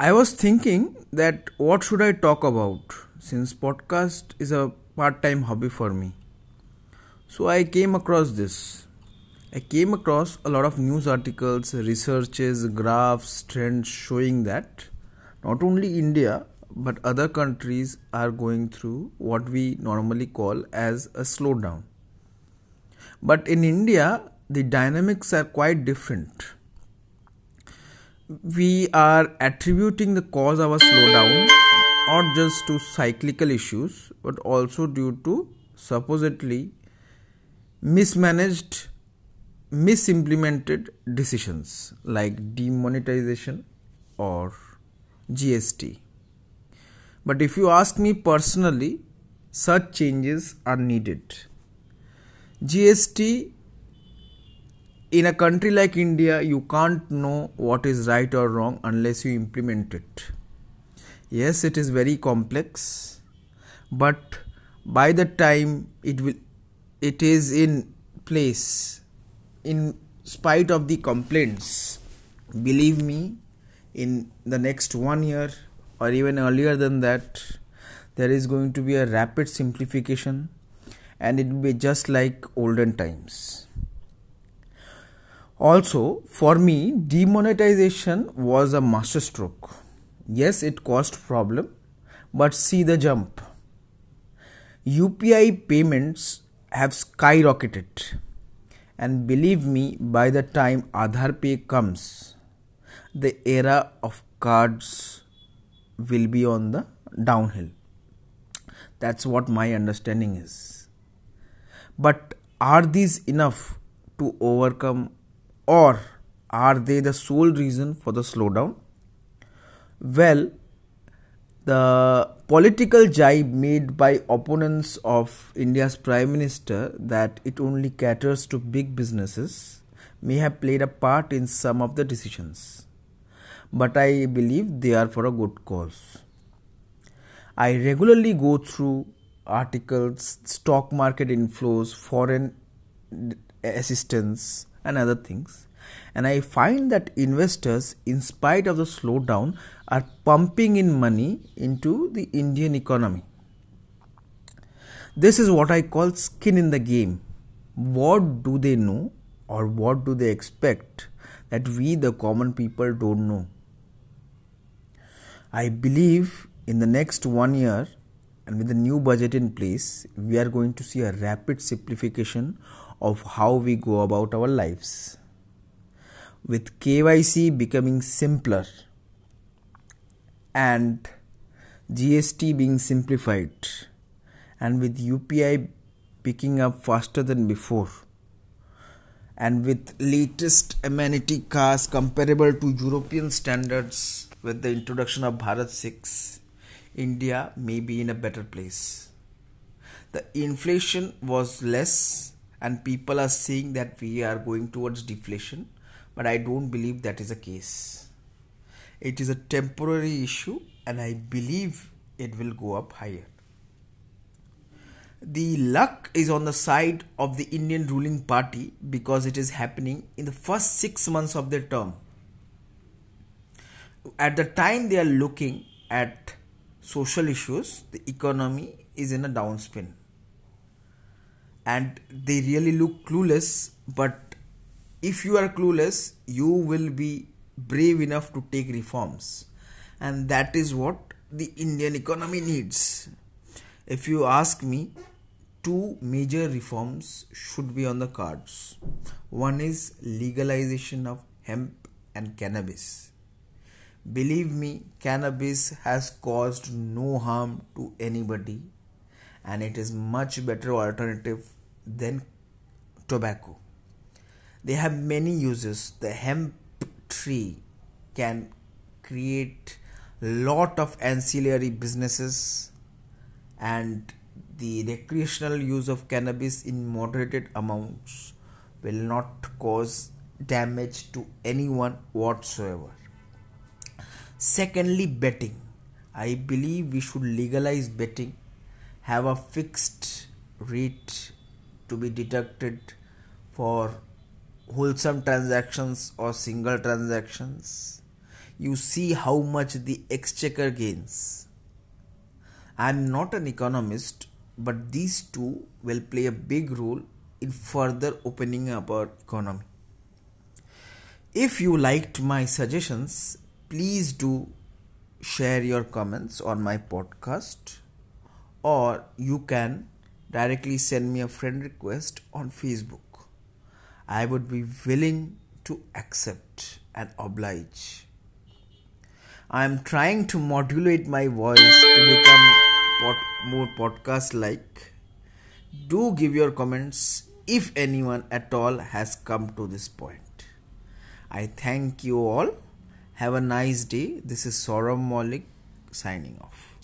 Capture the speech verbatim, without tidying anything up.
I was thinking that what should I talk about since podcast is a part-time hobby for me. So I came across this. I came across a lot of news articles, researches, graphs, trends showing that not only India but other countries are going through what we normally call as a slowdown. But in India, the dynamics are quite different. We are attributing the cause of a slowdown not just to cyclical issues but also due to supposedly mismanaged, misimplemented decisions like demonetization or G S T. But if you ask me personally, such changes are needed. G S T in a country like India, you can't know what is right or wrong unless you implement it. Yes, it is very complex, but by the time it will, it is in place, in spite of the complaints, believe me, in the next one year or even earlier than that, there is going to be a rapid simplification and it will be just like olden times. Also, for me, demonetization was a masterstroke. Yes, it caused problem, but see the jump. U P I payments have skyrocketed. And believe me, by the time Aadhaar Pay comes, the era of cards will be on the downhill. That's what my understanding is. But are these enough to overcome, or are they the sole reason for the slowdown? Well, the political jibe made by opponents of India's Prime Minister that it only caters to big businesses may have played a part in some of the decisions. But I believe they are for a good cause. I regularly go through articles, stock market inflows, foreign assistance, and other things, and I find that investors, in spite of the slowdown, are pumping in money into the Indian economy. This is what I call skin in the game. What do they know, or what do they expect that we, the common people, don't know? I believe in the next one year and with the new budget in place, we are going to see a rapid simplification of how we go about our lives. With K Y C becoming simpler and G S T being simplified, and with U P I picking up faster than before, and with latest amenity cars comparable to European standards, with the introduction of Bharat six, India may be in a better place. The inflation was less, and people are saying that we are going towards deflation, but I don't believe that is the case. It is a temporary issue and I believe it will go up higher. The luck is on the side of the Indian ruling party because it is happening in the first six months of their term. At the time they are looking at social issues, the economy is in a downspin. And they really look clueless, but if you are clueless, you will be brave enough to take reforms. And that is what the Indian economy needs. If you ask me, two major reforms should be on the cards. One is legalization of hemp and cannabis. Believe me, cannabis has caused no harm to anybody and it is much better alternative than tobacco. They have many uses. The hemp tree can create lot of ancillary businesses, and the recreational use of cannabis in moderated amounts will not cause damage to anyone whatsoever. Secondly, betting. I believe we should legalize betting, have a fixed rate to be deducted for wholesome transactions or single transactions. you see how much the exchequer gains. I am not an economist, but these two will play a big role in further opening up our economy. If you liked my suggestions, please do share your comments on my podcast, or you can directly send me a friend request on Facebook. I would be willing to accept and oblige. I am trying to modulate my voice to become pod- more podcast-like. Do give your comments if anyone at all has come to this point. I thank you all. Have a nice day. This is Saurabh Malik signing off.